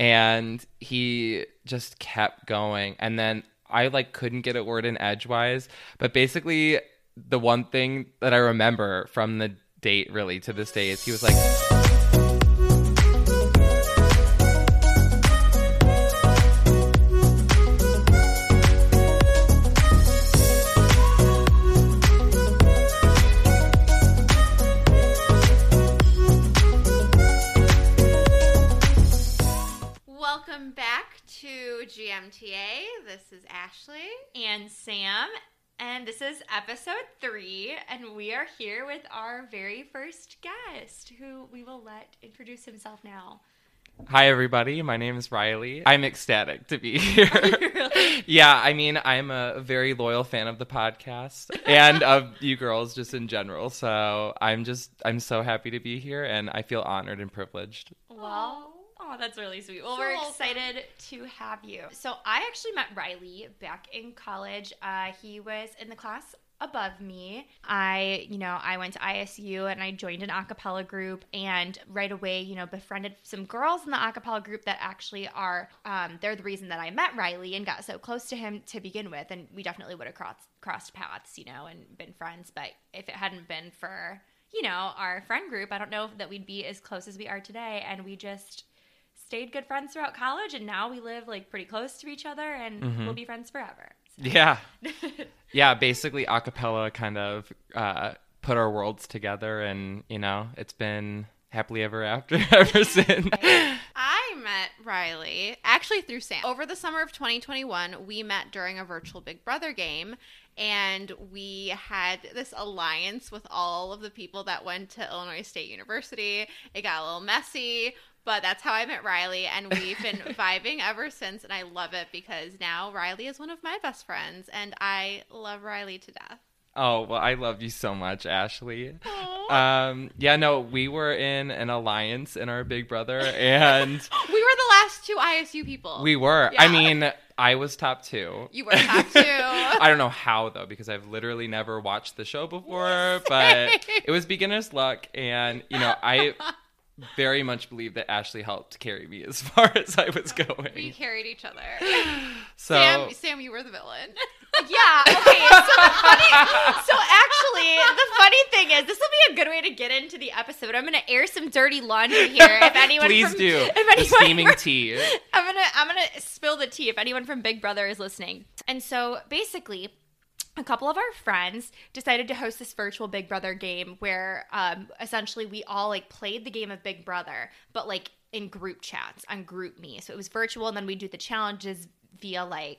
And he just kept going. And then I like couldn't get a word in edgewise. But basically, the one thing that I remember from the date really to this day is he was like, welcome back to GMTA. This is Ashley and Sam, and this is episode 3, and we are here with our very first guest, who we will let introduce himself now. Hi, everybody. My name is Riley. I'm ecstatic to be here. Really? Yeah, I mean, I'm a very loyal fan of the podcast and of you girls just in general. So I'm so happy to be here, and I feel honored and privileged. Well, oh, that's really sweet. Well, we're excited to have you. So I actually met Riley back in college. He was in the class above me. I went to ISU and I joined an a cappella group, and right away, befriended some girls in the a cappella group that actually are, they're the reason that I met Riley and got so close to him to begin with. And we definitely would have crossed paths, and been friends. But if it hadn't been for, our friend group, I don't know that we'd be as close as we are today. And we just stayed good friends throughout college, and now we live pretty close to each other, and we'll be friends forever. So. Yeah. Basically, a cappella kind of put our worlds together, and it's been happily ever after ever since. I met Riley actually through Sam over the summer of 2021. We met during a virtual Big Brother game. And we had this alliance with all of the people that went to Illinois State University. It got a little messy, but that's how I met Riley. And we've been vibing ever since. And I love it because now Riley is one of my best friends. And I love Riley to death. Oh, well, I love you so much, Ashley. Aww. We were in an alliance in our Big Brother. And we were the last 2 ISU people. We were. Yeah. I mean, I was top 2. You were top 2. I don't know how, though, because I've literally never watched the show before, but it was beginner's luck. And, I very much believe that Ashley helped carry me as far as I was going. We carried each other. So Sam, you were the villain. Yeah. Okay. So actually, the funny thing is, this will be a good way to get into the episode. I'm gonna air some dirty laundry here. If anyone, please do. If anyone, steaming tea. I'm gonna spill the tea. If anyone from Big Brother is listening, and so basically, a couple of our friends decided to host this virtual Big Brother game where essentially we all played the game of Big Brother, but in group chats on Group Me. So it was virtual, and then we do the challenges via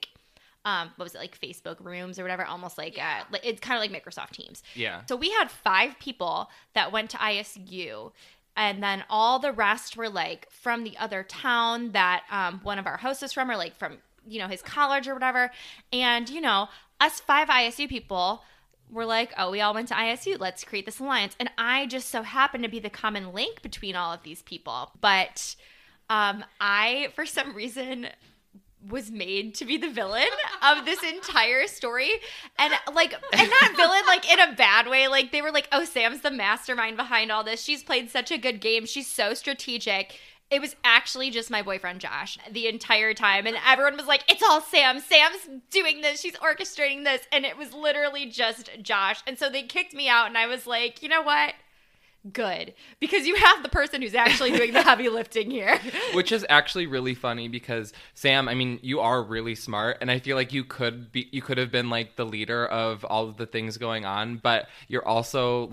Facebook rooms or whatever, almost it's kind of Microsoft Teams. Yeah. So we had 5 people that went to ISU, and then all the rest were from the other town that one of our hosts is from, or from his college or whatever, and us 5 ISU people were oh, we all went to ISU. Let's create this alliance. And I just so happened to be the common link between all of these people. But I, for some reason, was made to be the villain of this entire story. And not villain, in a bad way. They were oh, Sam's the mastermind behind all this. She's played such a good game. She's so strategic. It was actually just my boyfriend, Josh, the entire time. And everyone was it's all Sam. Sam's doing this. She's orchestrating this. And it was literally just Josh. And so they kicked me out. And I was you know what? Good. Because you have the person who's actually doing the heavy lifting here. Which is actually really funny because, Sam, I mean, you are really smart. And I feel like you could have been the leader of all of the things going on. But you're also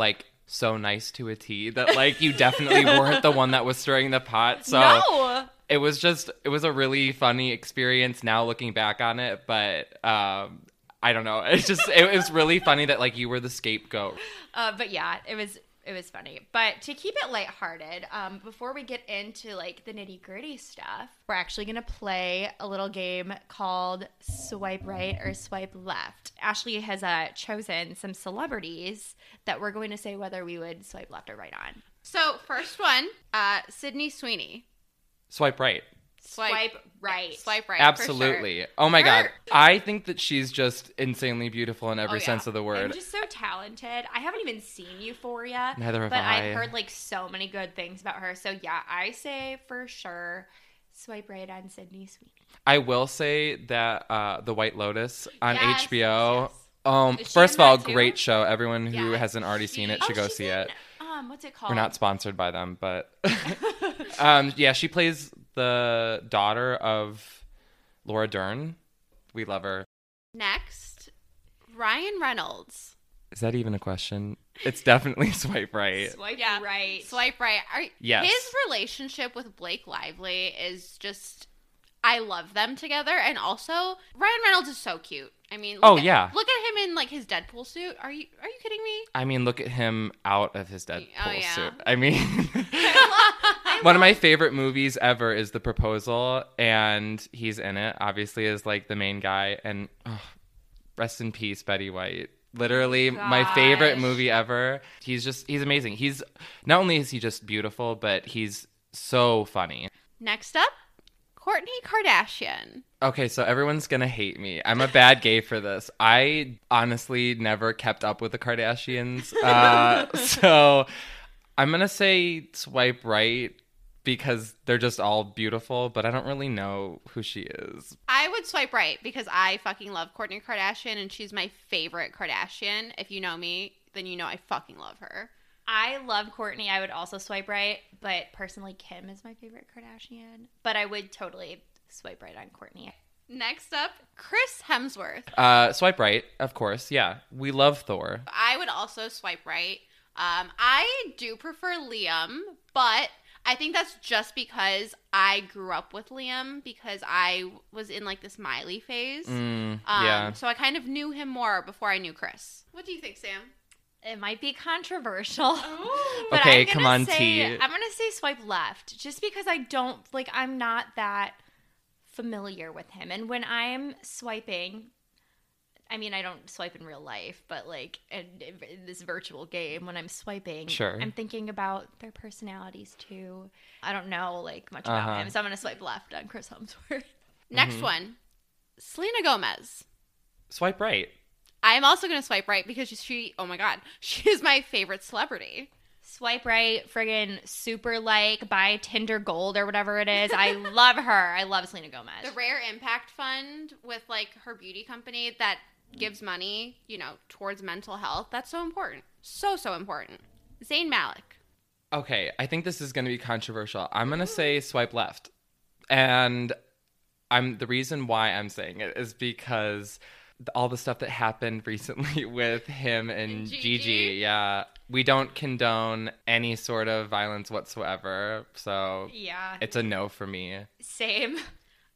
so nice to a T that you definitely weren't the one that was stirring the pot. So no. It was a really funny experience now looking back on it, but I don't know. It's just it was really funny that you were the scapegoat. But yeah, it was funny. But to keep it lighthearted, before we get into the nitty-gritty stuff, we're actually gonna play a little game called Swipe Right or Swipe Left. Ashley has chosen some celebrities that we're going to say whether we would swipe left or right on. So first one, Sydney Sweeney. Swipe right. Swipe right. Swipe right. Absolutely. Sure. Oh my God. I think that she's just insanely beautiful in every sense of the word. And just so talented. I haven't even seen Euphoria. Neither have I. But I've heard so many good things about her. So yeah, I say for sure swipe right on Sydney Sweeney. I will say that The White Lotus on HBO. Yes. First of all, great show. Everyone who hasn't already seen it should go see it. What's it called? We're not sponsored by them, but she plays the daughter of Laura Dern. We love her. Next, Ryan Reynolds. Is that even a question? It's definitely swipe right. Swipe right. Swipe right. His relationship with Blake Lively is just, I love them together. And also, Ryan Reynolds is so cute. I mean, look at him in like his Deadpool suit. Are you kidding me? I mean, look at him out of his Deadpool suit. I mean, one of my favorite movies ever is The Proposal, and he's in it. Obviously, as like the main guy. And rest in peace, Betty White. Literally my favorite movie ever. He's amazing. He's not only is he just beautiful, but he's so funny. Next up, Kourtney Kardashian. Okay, so everyone's going to hate me. I'm a bad gay for this. I honestly never kept up with the Kardashians. So I'm going to say swipe right because they're just all beautiful, but I don't really know who she is. I would swipe right because I fucking love Kourtney Kardashian and she's my favorite Kardashian. If you know me, then you know I fucking love her. I love Kourtney. I would also swipe right, but personally, Kim is my favorite Kardashian. But I would totally swipe right on Kourtney. Next up, Chris Hemsworth. Swipe right, of course. Yeah, we love Thor. I would also swipe right. I do prefer Liam, but I think that's just because I grew up with Liam because I was in like this Miley phase. So I kind of knew him more before I knew Chris. What do you think, Sam? It might be controversial. But okay, I'm going to say swipe left just because I don't – like I'm not that familiar with him. And when I'm swiping – I mean I don't swipe in real life, but like in this virtual game when I'm swiping, I'm thinking about their personalities too. I don't know like much about him, so I'm going to swipe left on Chris Hemsworth. Next one, Selena Gomez. Swipe right. I'm also going to swipe right because she, oh my God, she is my favorite celebrity. Swipe right, friggin' super like, buy Tinder Gold or whatever it is. I love her. I love Selena Gomez. The Rare Impact Fund with like her beauty company that gives money, you know, towards mental health. That's so important. So, so important. Zayn Malik. Okay, I think this is going to be controversial. I'm going to say swipe left. And the reason why I'm saying it is because all the stuff that happened recently with him and Gigi. Yeah. We don't condone any sort of violence whatsoever. So it's a no for me. Same.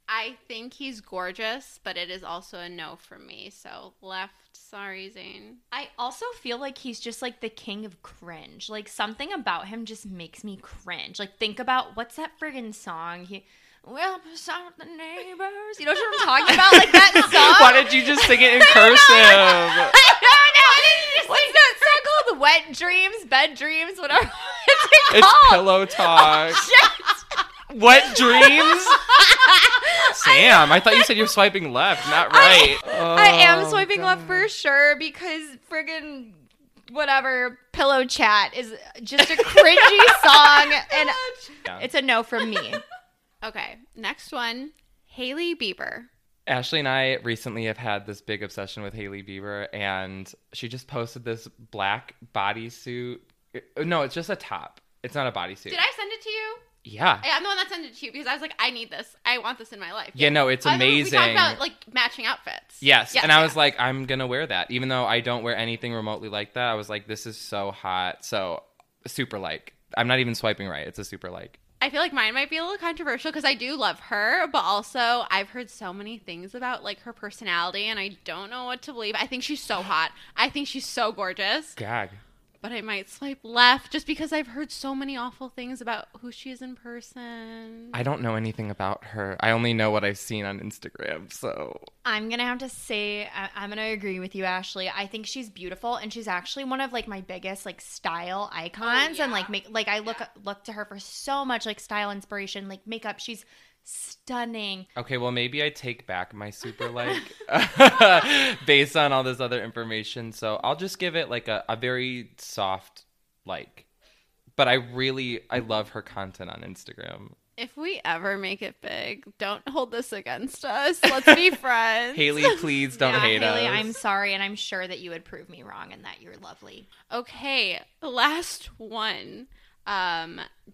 I think he's gorgeous, but it is also a no for me. So left. Sorry, Zayn. I also feel like he's just like the king of cringe. Like something about him just makes me cringe. Like think about what's that friggin' song he... We'll piss out the neighbors. You know what I'm talking about? Like that song. Why did you just sing it in cursive? I don't know. Why did you just sing that song called Wet Dreams, Bed Dreams, whatever it's called? It's Pillow Talk. Wet Dreams? Sam, I thought you said you're swiping left, not right. I am swiping left for sure because friggin' whatever Pillow Chat is just a cringy song. And it's a no from me. Okay, next one, Haley Bieber. Ashley and I recently have had this big obsession with Haley Bieber, and she just posted this black bodysuit. No, it's just a top. It's not a bodysuit. Did I send it to you? Yeah. I'm the one that sent it to you because I was like, I need this. I want this in my life. Yeah, no, it's amazing. We talked about, like, matching outfits. Yes, and I was like, I'm going to wear that. Even though I don't wear anything remotely like that, I was like, this is so hot. So, super like. I'm not even swiping right. It's a super like. I feel like mine might be a little controversial because I do love her, but also I've heard so many things about like her personality and I don't know what to believe. I think she's so hot. I think she's so gorgeous. Gag. But I might swipe left just because I've heard so many awful things about who she is in person. I don't know anything about her. I only know what I've seen on Instagram, so. I'm going to have to say, I'm going to agree with you, Ashley. I think she's beautiful, and she's actually one of, like, my biggest, like, style icons. Oh, yeah. And, like, I look to her for so much, like, style inspiration, like, makeup. She's stunning. Okay, well, maybe I take back my super like based on all this other information. So I'll just give it like a very soft like. But I love her content on Instagram. If we ever make it big, don't hold this against us. Let's be friends. Haley, please don't hate Haley, us. Haley, I'm sorry, and I'm sure that you would prove me wrong and that you're lovely. Okay, last one.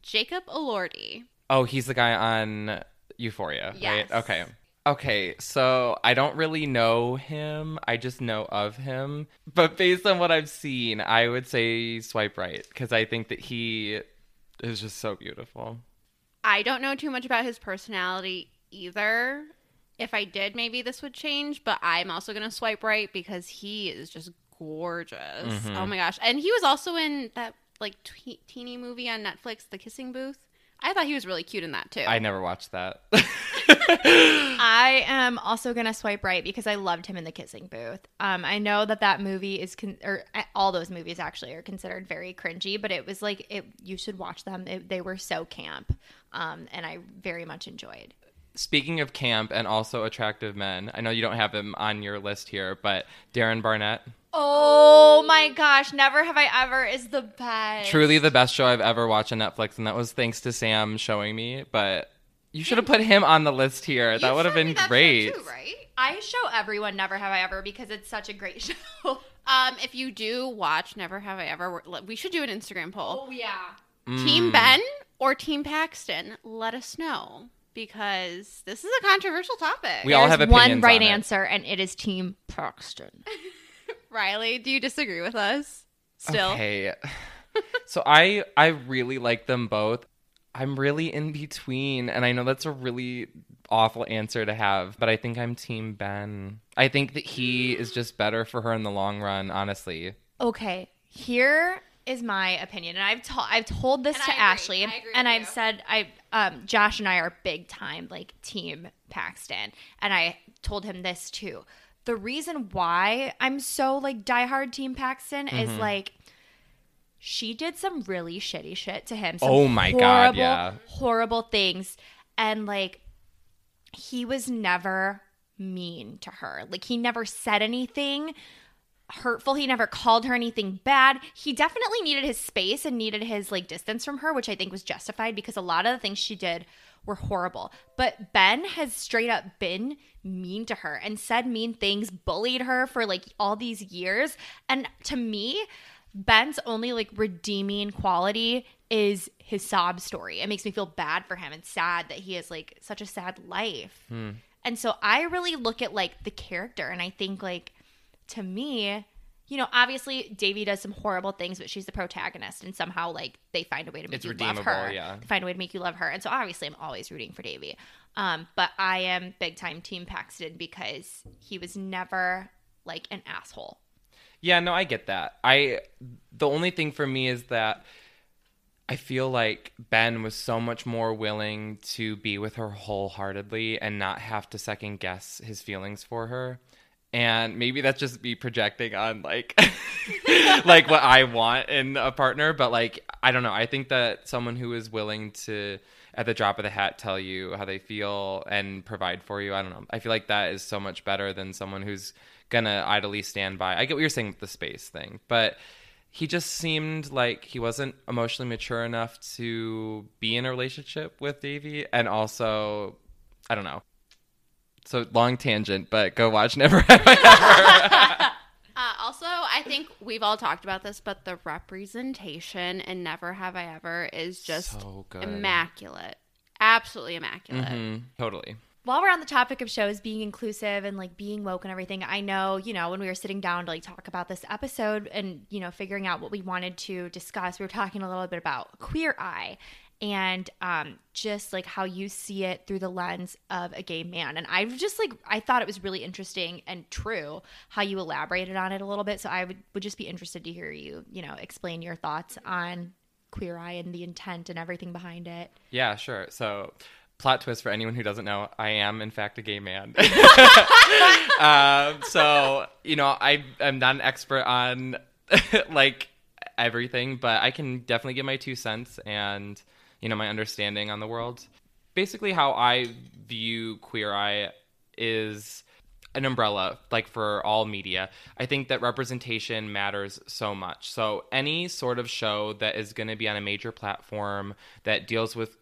Jacob Elordi. Oh, he's the guy on Euphoria, yes. Right? Okay. Okay, so I don't really know him. I just know of him. But based on what I've seen, I would say swipe right, because I think that he is just so beautiful. I don't know too much about his personality either. If I did, maybe this would change, but I'm also going to swipe right because he is just gorgeous. Mm-hmm. Oh my gosh. And he was also in that like teeny movie on Netflix, The Kissing Booth. I thought he was really cute in that too. I never watched that. I am also going to swipe right because I loved him in The Kissing Booth. I know that movie is, or all those movies actually are considered very cringy, but it was like, you should watch them. They were so camp, and I very much enjoyed. Speaking of camp and also attractive men, I know you don't have him on your list here, but Darren Barnett. Oh my gosh, Never Have I Ever is the best. Truly the best show I've ever watched on Netflix, and that was thanks to Sam showing me, but... You should have put him on the list here. That would have been great. Show too, right? I show everyone Never Have I Ever because it's such a great show. If you do watch Never Have I Ever, we should do an Instagram poll. Oh, yeah. Team Ben or Team Paxton? Let us know because this is a controversial topic. We all have opinions one right on answer, and it is Team Paxton. Riley, do you disagree with us still? Okay. So I really like them both. I'm really in between, and I know that's a really awful answer to have, but I think I'm Team Ben. I think that he is just better for her in the long run, honestly. Okay, here is my opinion, and I've told this to Ashley, and I've said Josh and I are big time like Team Paxton, and I told him this too. The reason why I'm so like diehard Team Paxton is like. She did some really shitty shit to him. Oh my God, yeah. Horrible things. And like, he was never mean to her. Like, he never said anything hurtful. He never called her anything bad. He definitely needed his space and needed his like distance from her, which I think was justified because a lot of the things she did were horrible. But Ben has straight up been mean to her and said mean things, bullied her for like all these years. And to me, Ben's only like redeeming quality is his sob story. It makes me feel bad for him and sad that he has like such a sad life. And so I really look at like the character, and I think like, to me, you know, obviously Devi does some horrible things, but she's the protagonist, and somehow like they find a way to make you love her. Yeah. They find a way to make you love her. And so obviously I'm always rooting for Devi. But I am big time Team Paxton because he was never like an asshole. Yeah, no, I get that. The only thing for me is that I feel like Ben was so much more willing to be with her wholeheartedly and not have to second guess his feelings for her. And maybe that's just me projecting on like like what I want in a partner, but like I don't know. I think that someone who is willing to at the drop of the hat tell you how they feel and provide for you, I don't know. I feel like that is so much better than someone who's gonna idly stand by. I get what you're saying with the space thing, but he just seemed like he wasn't emotionally mature enough to be in a relationship with Devi, and also, I don't know. So long tangent, but go watch Never Have I Ever. Also, I think we've all talked about this, but the representation in Never Have I Ever is just so immaculate. Absolutely immaculate. Mm-hmm. Totally. While we're on the topic of shows being inclusive and like being woke and everything, I know, you know, when we were sitting down to like talk about this episode and, you know, figuring out what we wanted to discuss, we were talking a little bit about Queer Eye and just like how you see it through the lens of a gay man. And I've just like, I thought it was really interesting and true how you elaborated on it a little bit. So I would just be interested to hear you, you know, explain your thoughts on Queer Eye and the intent and everything behind it. Yeah, sure. So plot twist for anyone who doesn't know, I am, in fact, a gay man. So, you know, I am not an expert on, like, everything, but I can definitely give my 2 cents and, you know, my understanding on the world. Basically, how I view Queer Eye is an umbrella, like, for all media. I think that representation matters so much. So any sort of show that is going to be on a major platform that deals with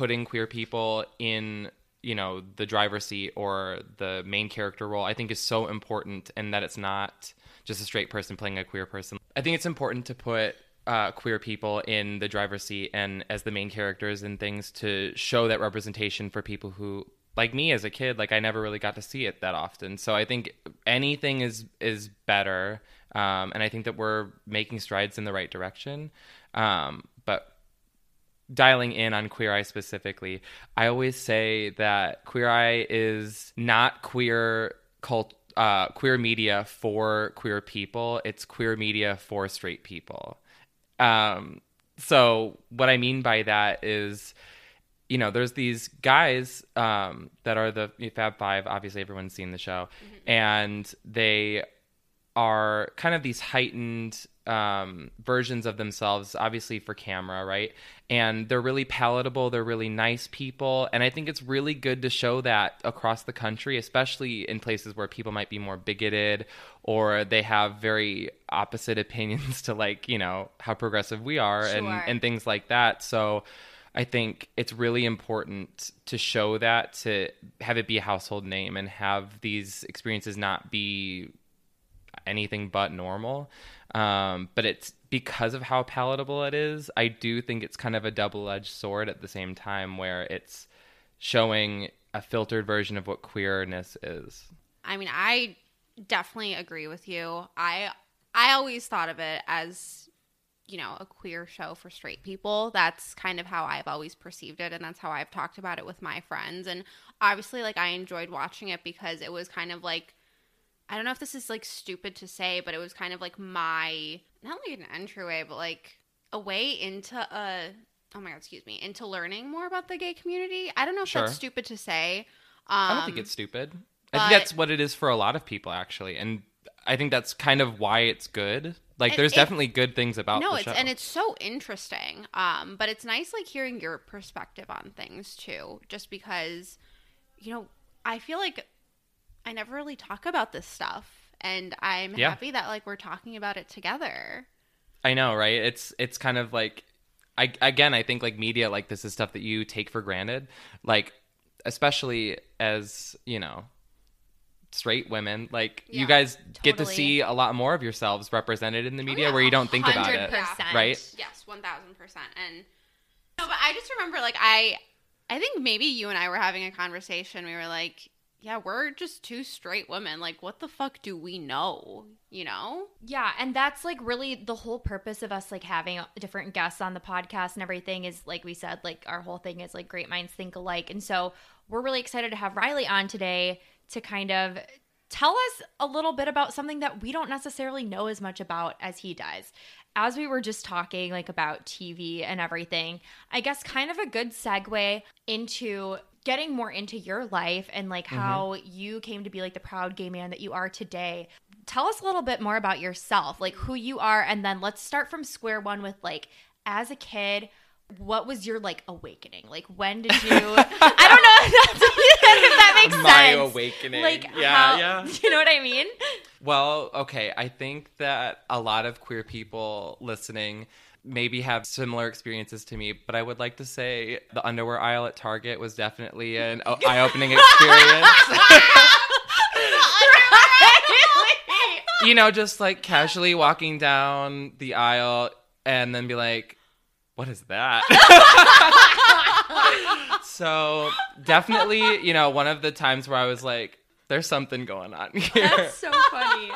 putting queer people in, you know, the driver's seat or the main character role, I think is so important, and that it's not just a straight person playing a queer person. I think it's important to put queer people in the driver's seat and as the main characters and things, to show that representation for people who, like me as a kid, like I never really got to see it that often. So I think anything is better. And I think that we're making strides in the right direction. But dialing in on Queer Eye specifically, I always say that Queer Eye is not queer queer media for queer people. It's queer media for straight people. So what I mean by that is, you know, there's these guys that are the Fab Five. Obviously, everyone's seen the show. Mm-hmm. And they are kind of these heightened versions of themselves, obviously for camera, right? And they're really palatable. They're really nice people. And I think it's really good to show that across the country, especially in places where people might be more bigoted or they have very opposite opinions to, like, you know, how progressive we are. Sure. and things like that. So I think it's really important to show that, to have it be a household name and have these experiences not be anything but normal. But it's because of how palatable it is, I do think it's kind of a double-edged sword at the same time, where it's showing a filtered version of what queerness is. I mean, I definitely agree with you. I always thought of it as, you know, a queer show for straight people. That's kind of how I've always perceived it, and that's how I've talked about it with my friends. And obviously, like, I enjoyed watching it because it was kind of like, I don't know if this is, like, stupid to say, but it was kind of like my, not like an entryway, but like a way into into learning more about the gay community. I don't know if that's stupid to say. I don't think it's stupid. I think that's what it is for a lot of people, actually. And I think that's kind of why it's good. Like, there's definitely good things about the show. And it's so interesting. But it's nice, like, hearing your perspective on things, too. Just because, you know, I feel like I never really talk about this stuff, and I'm happy that, like, we're talking about it together. I know, right? It's kind of like, I think, like, media like this is stuff that you take for granted. Like, especially as, you know, straight women, like, you guys get to see a lot more of yourselves represented in the media where you don't think about it. Right? Yes, 1000%. And no, but I just remember, like, I think maybe you and I were having a conversation. We were like, yeah, we're just two straight women. Like, what the fuck do we know, you know? Yeah, and that's, like, really the whole purpose of us, like, having different guests on the podcast and everything is, like we said, like, our whole thing is, like, great minds think alike. And so we're really excited to have Riley on today to kind of tell us a little bit about something that we don't necessarily know as much about as he does. As we were just talking, like, about TV and everything, I guess kind of a good segue into getting more into your life and, like, how you came to be, like, the proud gay man that you are today. Tell us a little bit more about yourself, like, who you are, and then let's start from square one with, like, as a kid, what was your, like, awakening? Like, when did you – I don't know if that makes sense. My awakening. Like, yeah. Do you know what I mean? Well, okay, I think that a lot of queer people listening – maybe have similar experiences to me, but I would like to say the underwear aisle at Target was definitely an eye-opening experience. You know, just, like, casually walking down the aisle and then be like, what is that? So definitely, you know, one of the times where I was like, there's something going on here. That's so funny.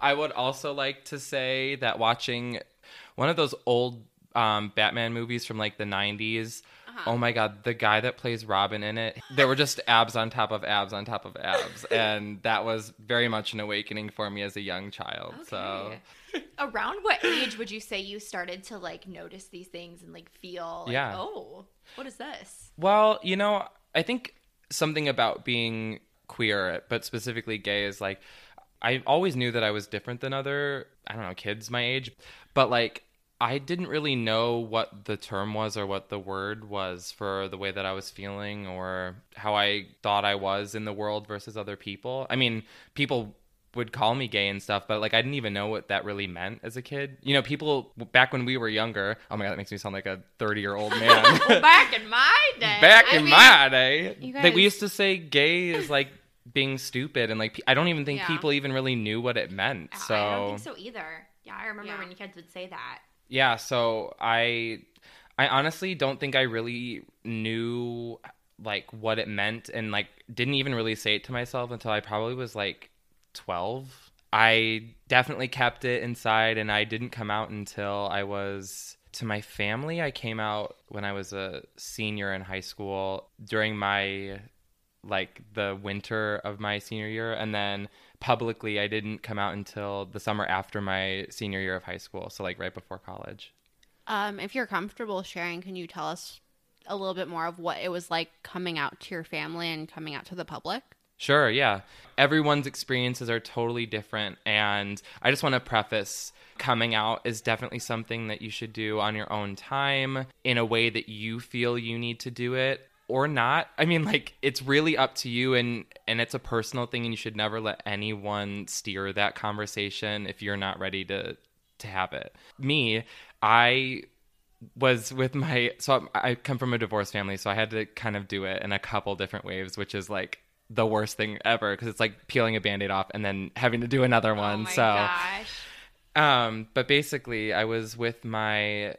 I would also like to say that watching one of those old Batman movies from, like, the 90s. Oh, my God. The guy that plays Robin in it, there were just abs on top of abs on top of abs. And that was very much an awakening for me as a young child. Okay. So, around what age would you say you started to, like, notice these things and, like, feel, like, oh, what is this? Well, you know, I think something about being queer, but specifically gay, is, like, I always knew that I was different than other, I don't know, kids my age. But, like, I didn't really know what the term was or what the word was for the way that I was feeling or how I thought I was in the world versus other people. I mean, people would call me gay and stuff, but like I didn't even know what that really meant as a kid. You know, people back when we were younger. Oh my God, that makes me sound like a 30-year-old man. Well, back in my day. Back in my day, you guys... like, we used to say gay is like being stupid, and like I don't even think people even really knew what it meant. So I don't think so either. Yeah, I remember when kids would say that. Yeah, so I honestly don't think I really knew like what it meant, and like didn't even really say it to myself until I probably was like 12. I definitely kept it inside, and I didn't come out until I was to my family. I came out when I was a senior in high school during my like the winter of my senior year, and then publicly I didn't come out until the summer after my senior year of high school, so like right before college. If you're comfortable sharing, can you tell us a little bit more of what it was like coming out to your family and coming out to the public? Sure, yeah. Everyone's experiences are totally different, and I just want to preface, coming out is definitely something that you should do on your own time in a way that you feel you need to do it or not. I mean, like, it's really up to you, and it's a personal thing, and you should never let anyone steer that conversation if you're not ready to have it. Me, I come from a divorced family, so I had to kind of do it in a couple different waves, which is like the worst thing ever, because it's like peeling a Band-Aid off and then having to do another one. Oh my gosh. But basically I was with my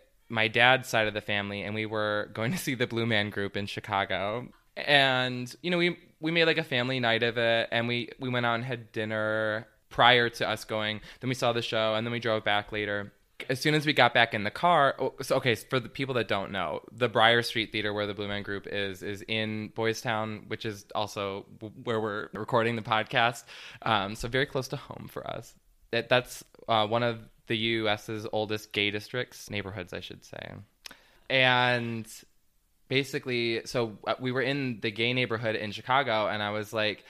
dad's side of the family, and we were going to see the Blue Man Group in Chicago, and you know, we made like a family night of it, and we went out and had dinner prior to us going, then we saw the show, and then we drove back later. As soon as we got back in the car, for the people that don't know, the Briar Street Theater where the Blue Man Group is in Boys Town, which is also where we're recording the podcast. So very close to home for us. That's one of the U.S.'s oldest gay districts, neighborhoods, I should say. And basically, so we were in the gay neighborhood in Chicago, and I was like,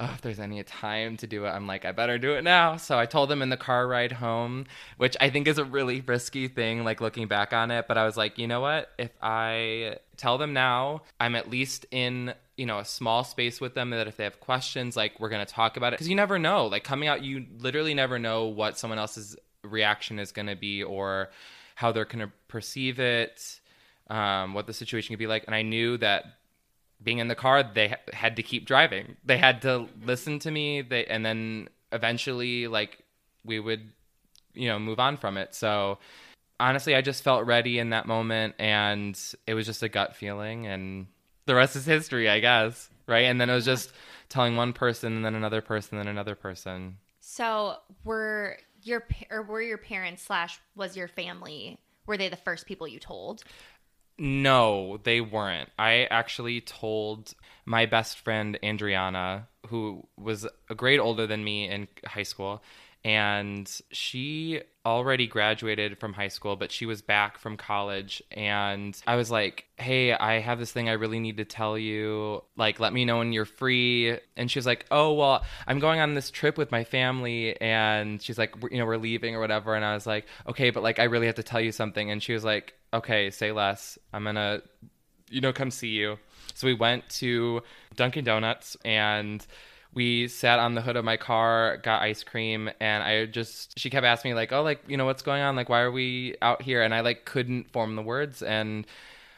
oh, if there's any time to do it, I'm like, I better do it now. So I told them in the car ride home, which I think is a really risky thing, like looking back on it. But I was like, you know what? If I tell them now, I'm at least in, you know, a small space with them that if they have questions, like we're going to talk about it. Because you never know, like coming out, you literally never know what someone else's reaction is going to be or how they're going to perceive it, what the situation could be like. And I knew that being in the car, they had to keep driving. They had to listen to me. And then eventually, like, we would, you know, move on from it. So honestly, I just felt ready in that moment. And it was just a gut feeling. And the rest is history, I guess. Right. And then it was just telling one person and then another person and another person. So were your parents / was your family, were they the first people you told? No, they weren't. I actually told my best friend, Andriana, who was a grade older than me in high school, and she already graduated from high school, but she was back from college, and I was like, hey, I have this thing I really need to tell you. Like, let me know when you're free. And she was like, oh, well, I'm going on this trip with my family, and she's like, you know, we're leaving or whatever. And I was like, okay, but like, I really have to tell you something. And she was like, okay, say less. I'm gonna, you know, come see you. So we went to Dunkin' Donuts, and we sat on the hood of my car, got ice cream, and she kept asking me like, oh, like, you know, what's going on? Like, why are we out here? And I like couldn't form the words, and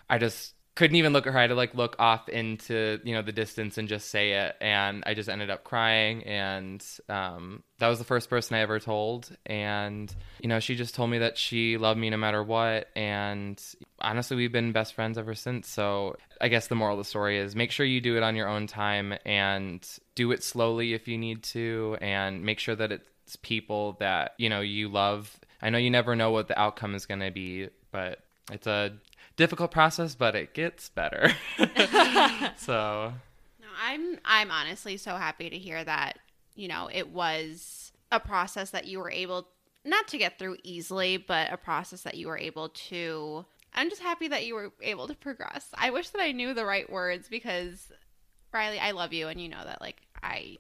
I just couldn't even look at her. I had to like look off into, you know, the distance and just say it. And I just ended up crying. And that was the first person I ever told. And, you know, she just told me that she loved me no matter what. And honestly, we've been best friends ever since. So I guess the moral of the story is make sure you do it on your own time and do it slowly if you need to. And make sure that it's people that, you know, you love. I know you never know what the outcome is going to be, but it's a difficult process, but it gets better. So no, I'm honestly so happy to hear that, you know, it was a process that you were able not to get through easily, but a process that you were able to. I'm just happy that you were able to progress. I wish that I knew the right words, because Riley, I love you, and you know that, like, I'm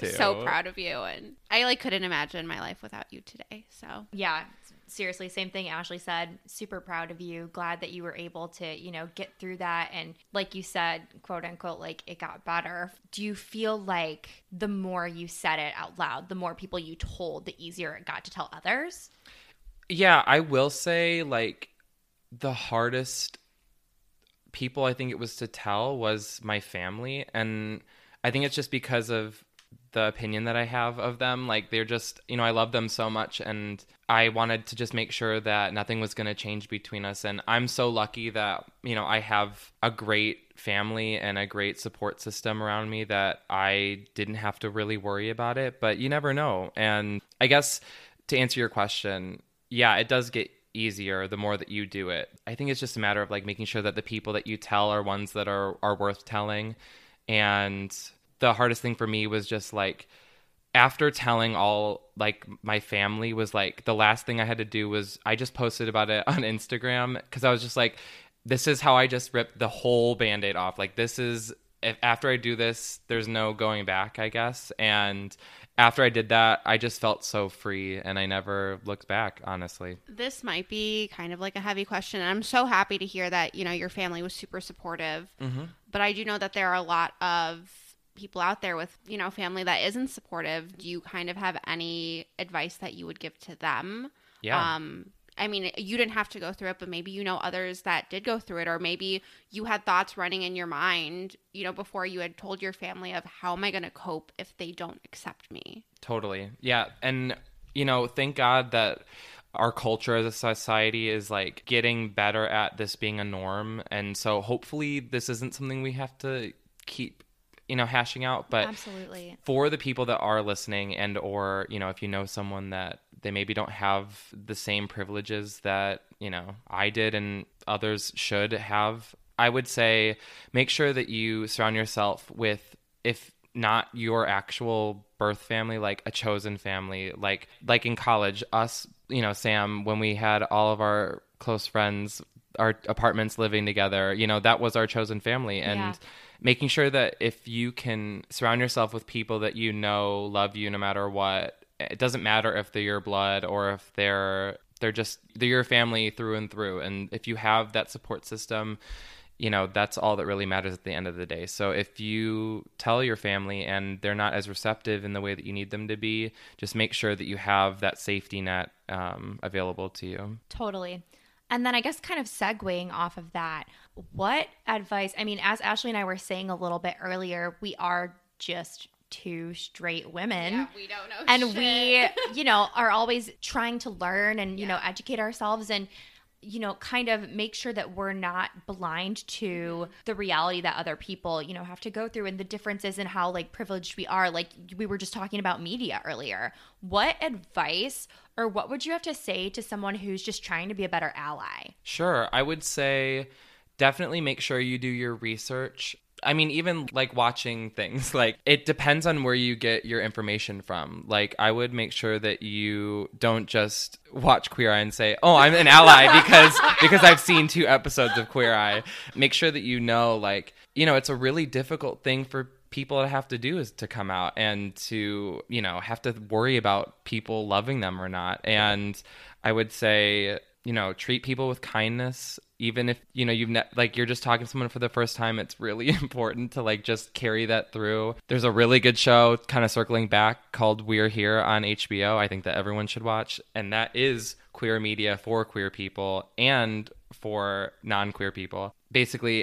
so proud of you, and I like couldn't imagine my life without you today. So yeah, seriously, same thing Ashley said, super proud of you. Glad that you were able to, you know, get through that. And like you said, quote unquote, like it got better. Do you feel like the more you said it out loud, the more people you told, the easier it got to tell others? Yeah, I will say like the hardest people I think it was to tell was my family. And I think it's just because of the opinion that I have of them. Like they're just, you know, I love them so much and I wanted to just make sure that nothing was going to change between us. And I'm so lucky that, you know, I have a great family and a great support system around me that I didn't have to really worry about it, but you never know. And I guess to answer your question, yeah, it does get easier the more that you do it. I think it's just a matter of like making sure that the people that you tell are ones that are worth telling. And the hardest thing for me was just like after telling all like my family was like the last thing I had to do was I just posted about it on Instagram because I was just like, this is how I just ripped the whole Band-Aid off. Like this is if after I do this, there's no going back, I guess. And after I did that, I just felt so free and I never looked back, honestly. This might be kind of like a heavy question. And I'm so happy to hear that, you know, your family was super supportive. Mm-hmm. But I do know that there are a lot of people out there with, you know, family that isn't supportive. Do you kind of have any advice that you would give to them? Yeah. I mean, you didn't have to go through it, but maybe you know others that did go through it, or maybe you had thoughts running in your mind, you know, before you had told your family of how am I going to cope if they don't accept me? Totally. Yeah. And, you know, thank God that our culture as a society is like getting better at this being a norm. And so hopefully this isn't something we have to keep, you know, hashing out, but absolutely for the people that are listening and, or, you know, if you know someone that they maybe don't have the same privileges that, you know, I did and others should have, I would say, make sure that you surround yourself with, if not your actual birth family, like a chosen family, like in college, us, you know, Sam, when we had all of our close friends, our apartments living together, you know, that was our chosen family. And yeah, making sure that if you can surround yourself with people that you know love you no matter what, it doesn't matter if they're your blood or if they're just, they're your family through and through. And if you have that support system, you know, that's all that really matters at the end of the day. So if you tell your family and they're not as receptive in the way that you need them to be, just make sure that you have that safety net available to you. Totally. And then I guess kind of segueing off of that, what advice, I mean, as Ashley and I were saying a little bit earlier, we are just two straight women. Yeah, we don't know and shit. We, you know, are always trying to learn and, you know, educate ourselves and, you know, kind of make sure that we're not blind to the reality that other people, you know, have to go through and the differences in how like privileged we are. Like we were just talking about media earlier. What advice or what would you have to say to someone who's just trying to be a better ally? Sure. I would say definitely make sure you do your research. I mean, even like watching things, like it depends on where you get your information from. Like I would make sure that you don't just watch Queer Eye and say, oh, I'm an ally because I've seen 2 episodes of Queer Eye. Make sure that you know, like, you know, it's a really difficult thing for people to have to do is to come out and to, you know, have to worry about people loving them or not. And I would say, you know, treat people with kindness. Even if, you know, you're just talking to someone for the first time, it's really important to like just carry that through. There's a really good show kind of circling back called We're Here on HBO. I think that everyone should watch. And that is queer media for queer people and for non-queer people. Basically,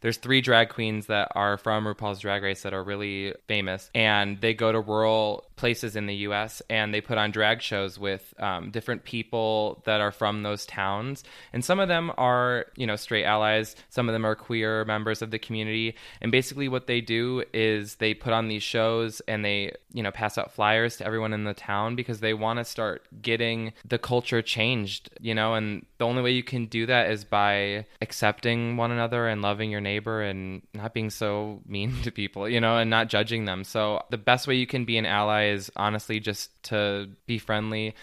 there's 3 drag queens that are from RuPaul's Drag Race that are really famous, and they go to rural places in the U.S. and they put on drag shows with different people that are from those towns. And some of them are, you know, straight allies. Some of them are queer members of the community. And basically, what they do is they put on these shows and they, you know, pass out flyers to everyone in the town because they want to start getting the culture changed, you know. And the only way you can do that is by accepting one another and loving your neighbor and not being so mean to people, you know, and not judging them. So the best way you can be an ally is honestly just to be friendly,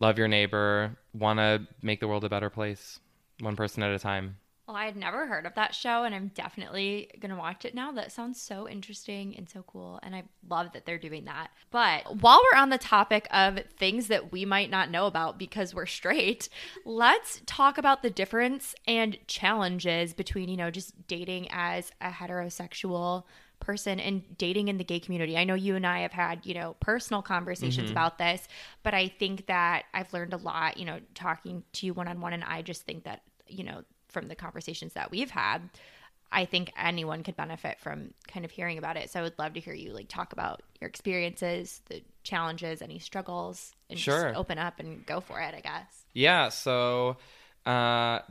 love your neighbor, want to make the world a better place, one person at a time. Well, I had never heard of that show, and I'm definitely going to watch it now. That sounds so interesting and so cool, and I love that they're doing that. But while we're on the topic of things that we might not know about because we're straight, let's talk about the difference and challenges between, you know, just dating as a heterosexual person and dating in the gay community. I know you and I have had, you know, personal conversations about this, but I think that I've learned a lot, you know, talking to you one-on-one, and I just think that, you know, from the conversations that we've had, I think anyone could benefit from kind of hearing about it. So I would love to hear you like talk about your experiences, the challenges, any struggles, and just open up and go for it, I guess. Yeah. So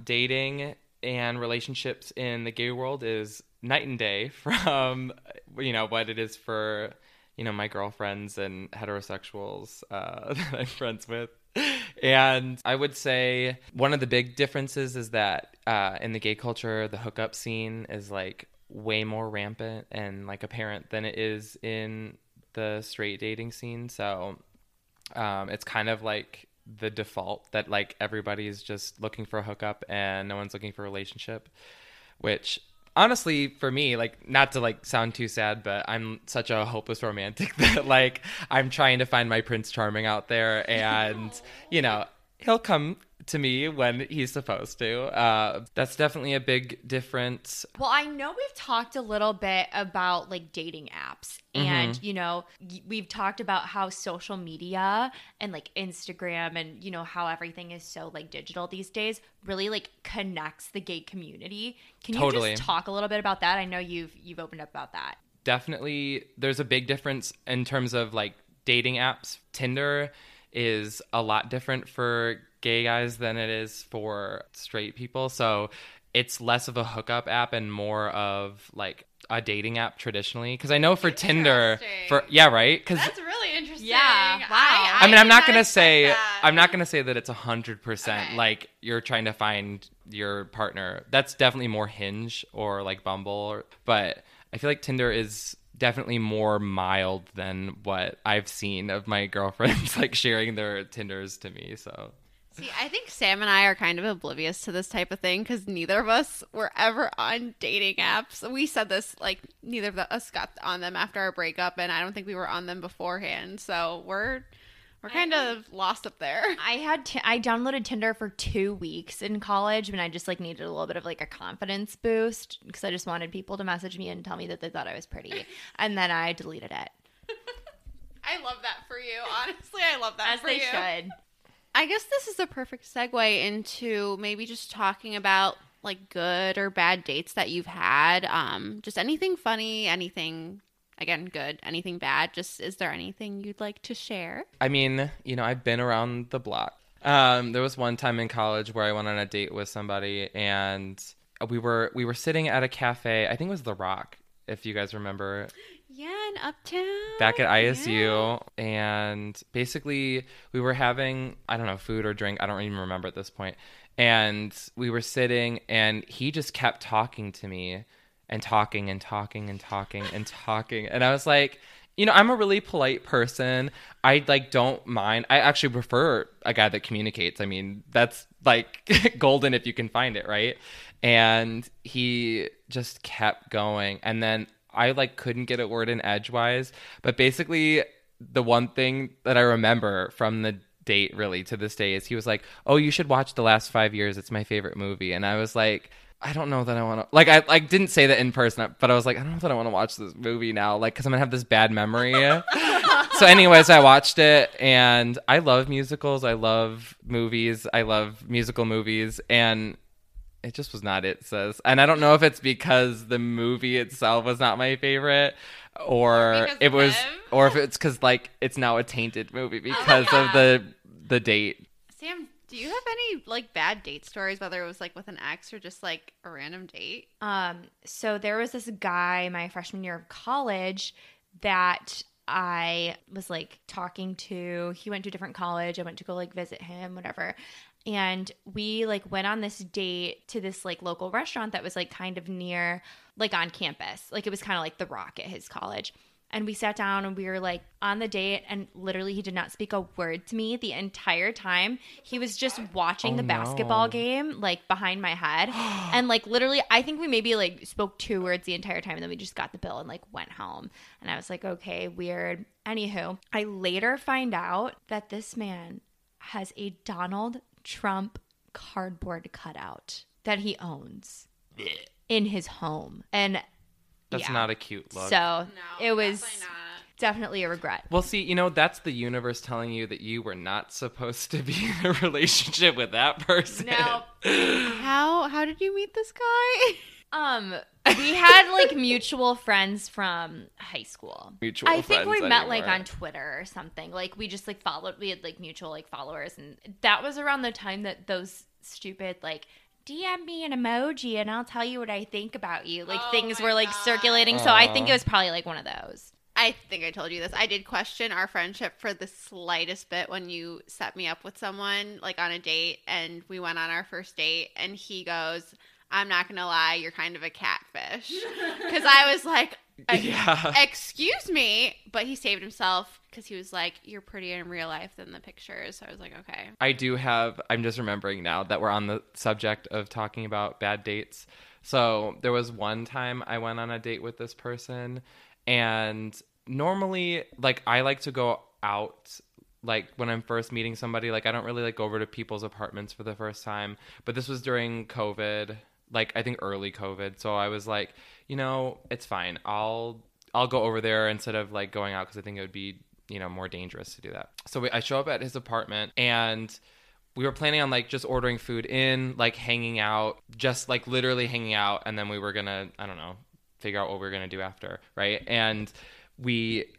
dating and relationships in the gay world is night and day from, you know, what it is for, you know, my girlfriends and heterosexuals that I'm friends with. And I would say one of the big differences is that in the gay culture, the hookup scene is like way more rampant and like apparent than it is in the straight dating scene. So it's kind of like the default that like everybody is just looking for a hookup and no one's looking for a relationship, which honestly, for me, like, not to like sound too sad, but I'm such a hopeless romantic that like I'm trying to find my Prince Charming out there, and you know, he'll come to me when he's supposed to. That's definitely a big difference. Well, I know we've talked a little bit about like dating apps, and you know, we've talked about how social media and like Instagram and you know how everything is so like digital these days really like connects the gay community. Can you just talk a little bit about that? I know you've opened up about that. Definitely, there's a big difference in terms of like dating apps. Tinder is a lot different for gay guys than it is for straight people. So it's less of a hookup app and more of like a dating app traditionally. Because I know for Tinder, that's really interesting. Yeah, wow. I mean, I'm not gonna say that it's 100% like you're trying to find your partner. That's definitely more Hinge or like Bumble, but I feel like Tinder is definitely more mild than what I've seen of my girlfriends like sharing their Tinders to me. So see, I think Sam and I are kind of oblivious to this type of thing because neither of us were ever on dating apps. We said this, like, neither of us got on them after our breakup, and I don't think we were on them beforehand. So we're kind of lost up there. I downloaded Tinder for 2 weeks in college when I just like needed a little bit of like a confidence boost because I just wanted people to message me and tell me that they thought I was pretty, and then I deleted it. I love that for you. Honestly, I love that for you. As they should. I guess this is the perfect segue into maybe just talking about like good or bad dates that you've had. Just anything funny, anything, again, good, anything bad. Just is there anything you'd like to share? I mean, you know, I've been around the block. There was one time in college where I went on a date with somebody, and we were sitting at a cafe. I think it was The Rock, if you guys remember. Yeah, in Uptown. Back at ISU. Yeah. And basically, we were having, I don't know, food or drink. I don't even remember at this point. And we were sitting, and he just kept talking to me and talking and talking and talking and talking. And I was like, you know, I'm a really polite person. I, like, don't mind. I actually prefer a guy that communicates. I mean, that's, like, golden if you can find it, right? And he just kept going. And then I like couldn't get a word in edgewise, but basically the one thing that I remember from the date really to this day is he was like, "Oh, you should watch The Last 5 Years. It's my favorite movie." And I was like, I don't know that I want to, like, I like didn't say that in person, but I was like, I don't know that I want to watch this movie now, like, because I'm gonna have this bad memory. So anyways, I watched it, and I love musicals. I love movies. I love musical movies. And it just was not it, sis. And I don't know if it's because the movie itself was not my favorite, or it was, or if it's because like it's now a tainted movie because of the date. Sam, do you have any like bad date stories, whether it was like with an ex or just like a random date? So there was this guy my freshman year of college that I was like talking to. He went to a different college. I went to go like visit him, whatever. And we like went on this date to this like local restaurant that was like kind of near, like on campus. Like it was kind of like The Rock at his college. And we sat down and we were like on the date, and literally he did not speak a word to me the entire time. He was just watching the basketball game like behind my head. And like literally I think we maybe like spoke two words the entire time, and then we just got the bill and like went home. And I was like, okay, weird. Anywho, I later find out that this man has a Donald Trump cardboard cutout that he owns in his home. And that's not a cute look. So no, it was definitely a regret. Well, see, you know, that's the universe telling you that you were not supposed to be in a relationship with that person. No. How did you meet this guy? We had like mutual friends from high school. Mutual friends. I think we met like on Twitter or something. Like we just like followed. We had like mutual like followers, and that was around the time that those stupid like, DM me an emoji and I'll tell you what I think about you. Like things were like circulating. Aww. So I think it was probably like one of those. I think I told you this. I did question our friendship for the slightest bit when you set me up with someone like on a date, and we went on our first date and he goes, I'm not going to lie, you're kind of a catfish. Because I was like, excuse me, but he saved himself because he was like, you're prettier in real life than the pictures. So I was like, okay. I'm just remembering now that we're on the subject of talking about bad dates. So there was one time I went on a date with this person, and normally like I like to go out like when I'm first meeting somebody, like I don't really like go over to people's apartments for the first time, but this was during COVID, like I think early COVID. So I was like, you know, it's fine. I'll go over there instead of like going out, because I think it would be, you know, more dangerous to do that. So I show up at his apartment, and we were planning on like just ordering food in, like hanging out, just like literally hanging out. And then we were going to, I don't know, figure out what we were going to do after. Right. And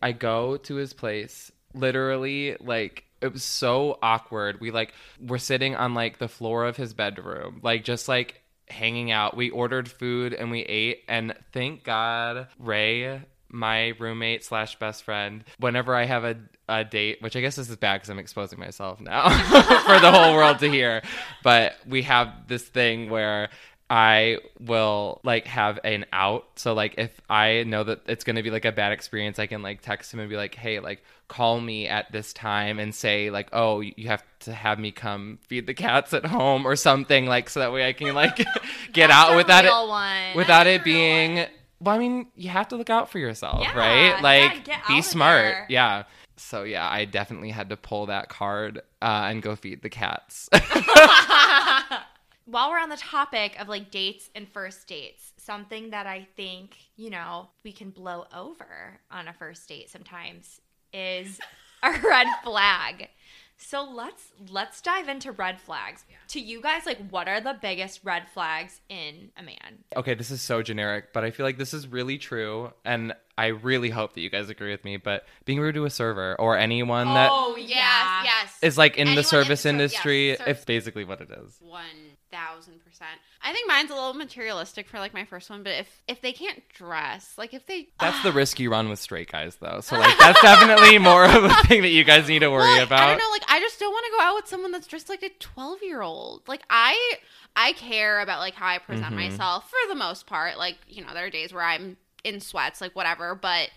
I go to his place, literally like, it was so awkward. We like were sitting on like the floor of his bedroom, like just like hanging out. We ordered food and we ate, and thank God Ray, my roommate / best friend, whenever I have a date, which I guess this is bad because I'm exposing myself now for the whole world to hear, but we have this thing where I will like have an out. So like if I know that it's going to be like a bad experience, I can like text him and be like, hey, like call me at this time and say like, oh, you have to have me come feed the cats at home or something, like so that way I can like get out without it being. Well, I mean, you have to look out for yourself, right? Like be smart. There. Yeah. So yeah, I definitely had to pull that card and go feed the cats. While we're on the topic of like dates and first dates, something that I think, you know, we can blow over on a first date sometimes is a red flag. So let's dive into red flags. Yeah. To you guys, like what are the biggest red flags in a man? Okay, this is so generic, but I feel like this is really true, and I really hope that you guys agree with me, but being rude to a server or anyone that is like in the service industry, it's basically what it is. 1,000%. I think mine's a little materialistic for like my first one, but if they can't dress, like if they... That's the risk you run with straight guys though. So like that's definitely more of a thing that you guys need to worry about. I don't know, like I just don't want to go out with someone that's dressed like a 12-year-old. Like I care about like how I present myself for the most part. Like, you know, there are days where I'm in sweats, like whatever, but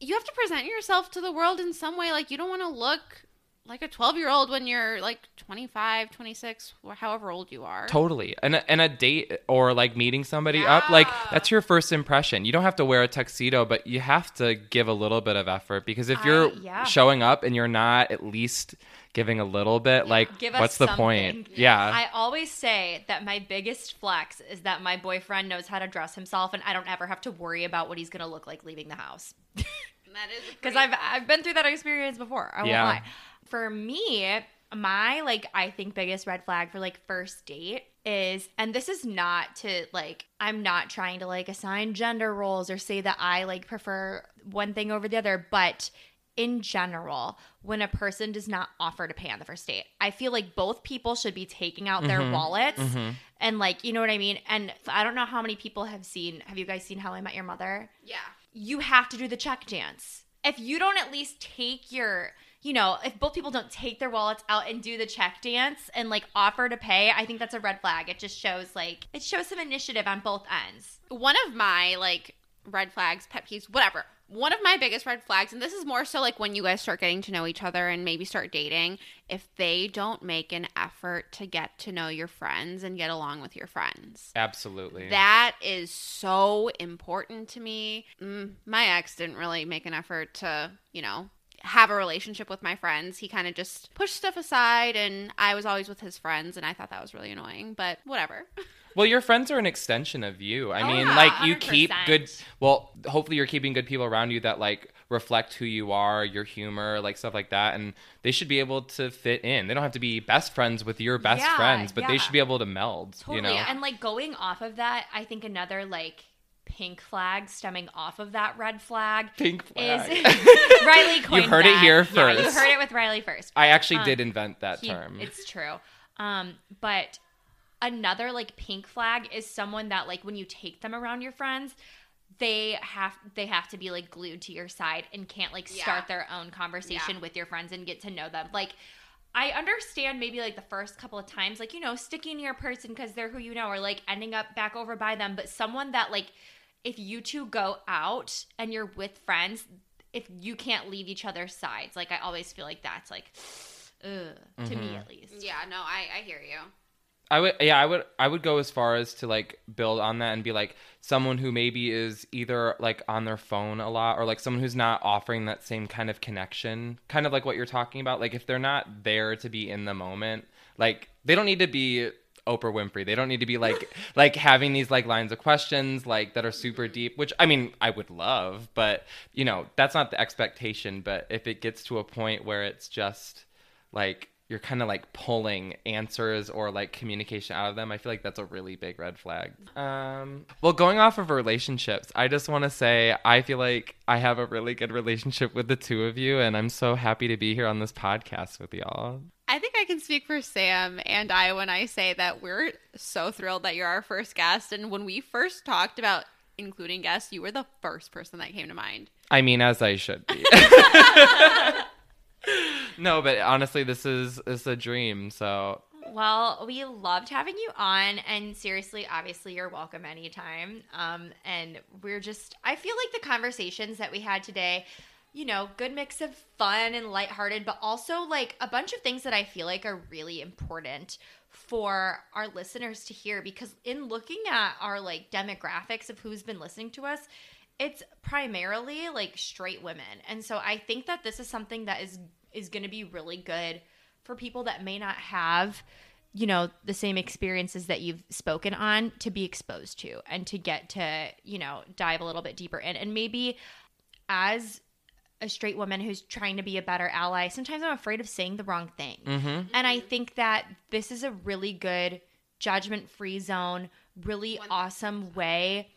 you have to present yourself to the world in some way. Like you don't want to look like a 12-year-old when you're like 25, 26, or however old you are. Totally. And a date or like meeting somebody up, like that's your first impression. You don't have to wear a tuxedo, but you have to give a little bit of effort, because if you're showing up and you're not at least giving a little bit, like what's the point? Yeah. I always say that my biggest flex is that my boyfriend knows how to dress himself, and I don't ever have to worry about what he's going to look like leaving the house. Because I've been through that experience before. I won't lie. For me, my like I think biggest red flag for like first date is, and this is not to like, I'm not trying to like assign gender roles or say that I like prefer one thing over the other, but in general, when a person does not offer to pay on the first date, I feel like both people should be taking out their wallets and like, you know what I mean? And I don't know how many people have you guys seen How I Met Your Mother? Yeah. You have to do the check dance. If you don't at least take if both people don't take their wallets out and do the check dance and like offer to pay, I think that's a red flag. It just shows like, it shows some initiative on both ends. One of my like red flags, pet peeves, whatever, One of my biggest red flags, and this is more so like when you guys start getting to know each other and maybe start dating, if they don't make an effort to get to know your friends and get along with your friends. Absolutely. That is so important to me. My ex didn't really make an effort to, you know, have a relationship with my friends. He kind of just pushed stuff aside, and I was always with his friends, and I thought that was really annoying, but whatever. Well, your friends are an extension of you. I mean, like, 100%. You keep good, well, hopefully you're keeping good people around you that, like, reflect who you are, your humor, like, stuff like that. And they should be able to fit in. They don't have to be best friends with your best friends, but they should be able to meld, totally. You know? And, like, going off of that, I think another, like, pink flag stemming off of that red flag. Pink flag. Is Riley coined. You heard that. It here first. Yeah, you heard it with Riley first. I actually did invent that term. It's true. But another, like, pink flag is someone that, like, when you take them around your friends, they have to be, like, glued to your side and can't, like, start their own conversation with your friends and get to know them. Like, I understand maybe, like, the first couple of times, like, you know, sticking to your person because they're who you know, or, like, ending up back over by them. But someone that, like, if you two go out and you're with friends, if you can't leave each other's sides, like, I always feel like that's, like, to me at least. Yeah, no, I hear you. I would go as far as to, like, build on that and be, like, someone who maybe is either, like, on their phone a lot or, like, someone who's not offering that same kind of connection, kind of like what you're talking about. Like, if they're not there to be in the moment, like, they don't need to be Oprah Winfrey. They don't need to be, like, like, having these, like, lines of questions, like, that are super deep, which, I mean, I would love, but, you know, that's not the expectation. But if it gets to a point where it's just, like, you're kind of, like, pulling answers or, like, communication out of them, I feel like that's a really big red flag. Well, going off of relationships, I just want to say I feel like I have a really good relationship with the two of you, and I'm so happy to be here on this podcast with y'all. I think I can speak for Sam and I when I say that we're so thrilled that you're our first guest. And when we first talked about including guests, you were the first person that came to mind. I mean, as I should be. No, but honestly, this is a dream, so. Well, we loved having you on, and seriously, obviously, you're welcome anytime. And we're just, I feel like the conversations that we had today, you know, good mix of fun and lighthearted, but also, like, a bunch of things that I feel like are really important for our listeners to hear, because in looking at our, like, demographics of who's been listening to us, it's primarily, like, straight women. And so I think that this is something that is going to be really good for people that may not have, you know, the same experiences that you've spoken on to be exposed to and to get to, you know, dive a little bit deeper in. And maybe as a straight woman who's trying to be a better ally, sometimes I'm afraid of saying the wrong thing. Mm-hmm. And I think that this is a really good judgment-free zone, really awesome way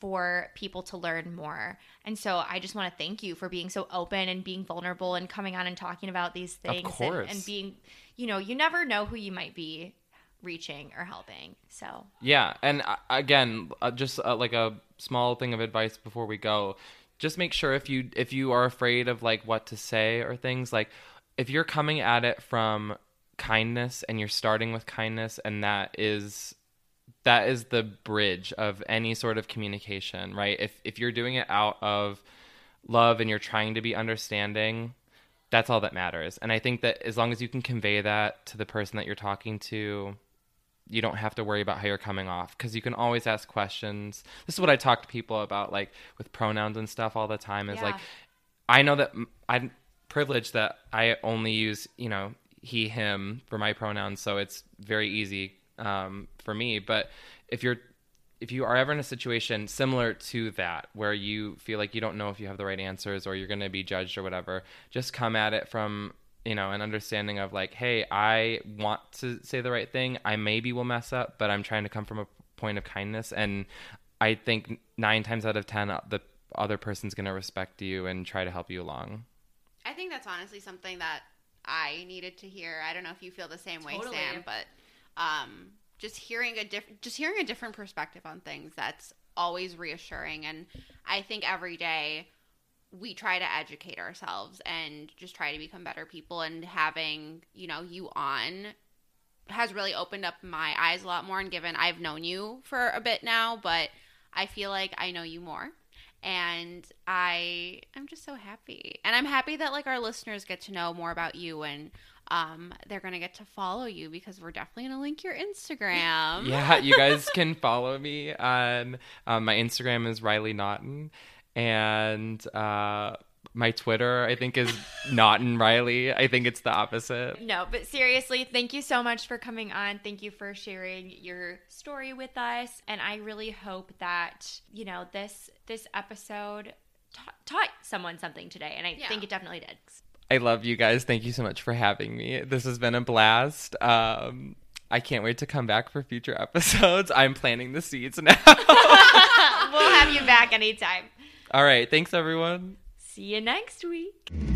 for people to learn more. And so I just want to thank you for being so open and being vulnerable and coming on and talking about these things and being, you know, you never know who you might be reaching or helping. So yeah. And again, just like a small thing of advice before we go, just make sure if you are afraid of, like, what to say or things, like, if you're coming at it from kindness and you're starting with kindness, and that is the bridge of any sort of communication, right? If you're doing it out of love and you're trying to be understanding, that's all that matters. And I think that as long as you can convey that to the person that you're talking to, you don't have to worry about how you're coming off, because you can always ask questions. This is what I talk to people about, like, with pronouns and stuff all the time, is like, I know that I'm privileged that I only use, you know, he, him for my pronouns. So it's very easy for me. But if you are ever in a situation similar to that where you feel like you don't know if you have the right answers or you're going to be judged or whatever, just come at it from, you know, an understanding of, like, hey, I want to say the right thing. I maybe will mess up, but I'm trying to come from a point of kindness. And I think 9 times out of 10, the other person's going to respect you and try to help you along. I think that's honestly something that I needed to hear. I don't know if you feel the same way, Sam, but just hearing a different perspective on things, that's always reassuring. And I think every day we try to educate ourselves and just try to become better people. And having, you know, you on has really opened up my eyes a lot more. And given I've known you for a bit now, but I feel like I know you more. And I'm just so happy. And I'm happy that like our listeners get to know more about you, and they're going to get to follow you, because we're definitely going to link your Instagram. Yeah, you guys can follow me on my Instagram is Riley Naughton, and my Twitter, I think, is Naughton Riley. I think it's the opposite. No, but seriously, thank you so much for coming on. Thank you for sharing your story with us. And I really hope that, you know, this episode taught someone something today. And I think it definitely did. I love you guys. Thank you so much for having me. This has been a blast. I can't wait to come back for future episodes. I'm planting the seeds now. We'll have you back anytime. All right. Thanks, everyone. See you next week.